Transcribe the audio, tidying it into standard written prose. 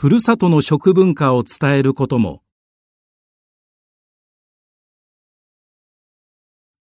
ふるさとの食文化を伝えることも